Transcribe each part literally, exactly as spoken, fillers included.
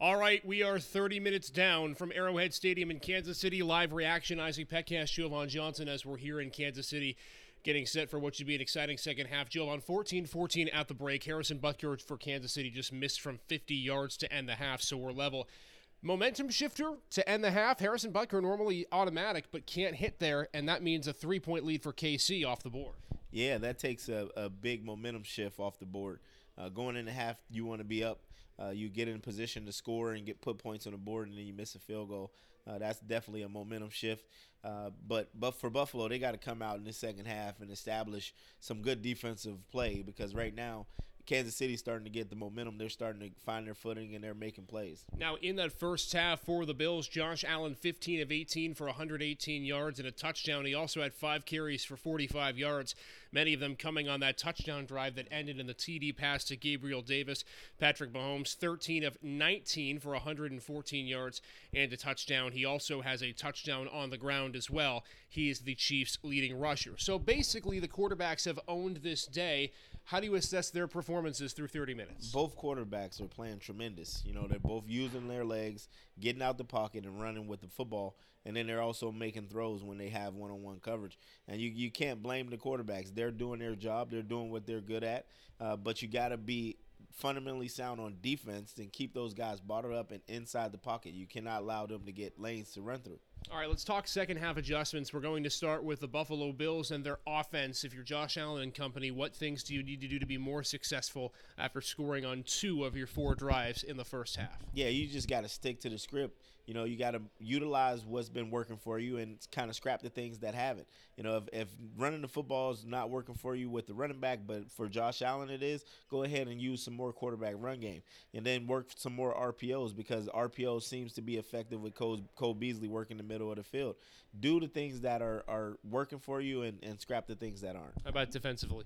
All right, we are thirty minutes down from Arrowhead Stadium in Kansas City. Live reaction, Isaac Petkash, Jovan Johnson, as we're here in Kansas City getting set for what should be an exciting second half. Jovan, fourteen fourteen at the break. Harrison Butker for Kansas City just missed from fifty yards to end the half, so we're level. Momentum shifter to end the half. Harrison Butker normally automatic, but can't hit there, and that means a three-point lead for K C off the board. Yeah, that takes a, a big momentum shift off the board. Uh, going into half, you want to be up. Uh, you get in position to score and get put points on the board, and then you miss a field goal. Uh, that's definitely a momentum shift. Uh, but but for Buffalo, they got to come out in the second half and establish some good defensive play, because right now Kansas City's starting to get the momentum. They're starting to find their footing, and they're making plays. Now, in that first half for the Bills, Josh Allen fifteen of eighteen for one hundred eighteen yards and a touchdown. He also had five carries for forty-five yards, many of them coming on that touchdown drive that ended in the T D pass to Gabriel Davis. Patrick Mahomes thirteen of nineteen for one hundred fourteen yards and a touchdown. He also has a touchdown on the ground as well. He is the Chiefs' leading rusher. So basically, the quarterbacks have owned this day. How do you assess their performance? Performances through thirty minutes. Both quarterbacks are playing tremendous. You know, they're both using their legs, getting out the pocket and running with the football, and then they're also making throws when they have one-on-one coverage. And you, you can't blame the quarterbacks. They're doing their job. They're doing what they're good at, uh, but you got to be fundamentally sound on defense and keep those guys bottled up and inside the pocket. You cannot allow them to get lanes to run through. All right, let's talk second half adjustments. We're going to start with the Buffalo Bills and their offense. If you're Josh Allen and company, what things do you need to do to be more successful after scoring on two of your four drives in the first half? Yeah, you just got to stick to the script. You know, you got to utilize what's been working for you and kind of scrap the things that haven't. You know, if, if running the football is not working for you with the running back, but for Josh Allen it is, go ahead and use some more quarterback run game. And then work some more R P Os, because R P O seems to be effective with Cole, Cole Beasley working the middle of the field. Do the things that are, are working for you and, and scrap the things that aren't. How about defensively?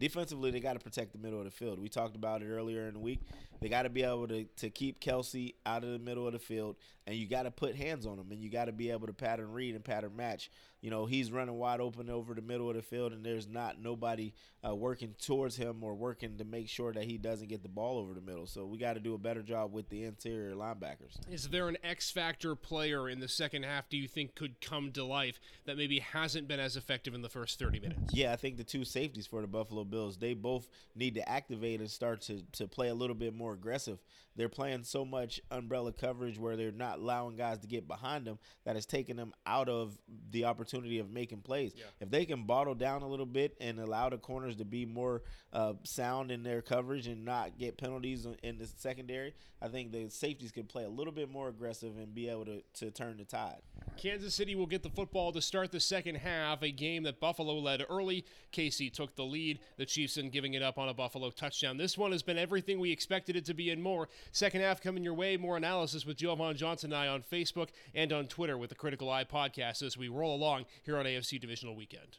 Defensively, they got to protect the middle of the field. We talked about it earlier in the week. They got to be able to, to keep Kelsey out of the middle of the field, and you got to put hands on him, and you got to be able to pattern read and pattern match. You know, he's running wide open over the middle of the field, and there's not nobody uh, working towards him or working to make sure that he doesn't get the ball over the middle. So we got to do a better job with the interior linebackers. Is there an X-factor player in the second half do you think could come to life that maybe hasn't been as effective in the first thirty minutes? Yeah, I think the two safeties for the Buffalo Bills, they both need to activate and start to, to play a little bit more aggressive. They're playing so much umbrella coverage where they're not allowing guys to get behind them that is taking them out of the opportunity of making plays. Yeah. If they can bottle down a little bit and allow the corners to be more uh, sound in their coverage and not get penalties in the secondary, I think the safeties can play a little bit more aggressive and be able to, to turn the tide. Kansas City will get the football to start the second half, a game that Buffalo led early. K C took the lead. The Chiefs in giving it up on a Buffalo touchdown. This one has been everything we expected it to be and more. Second half coming your way. More analysis with Jovan Johnson and I on Facebook and on Twitter with the Critical Eye podcast as we roll along here on A F C Divisional Weekend.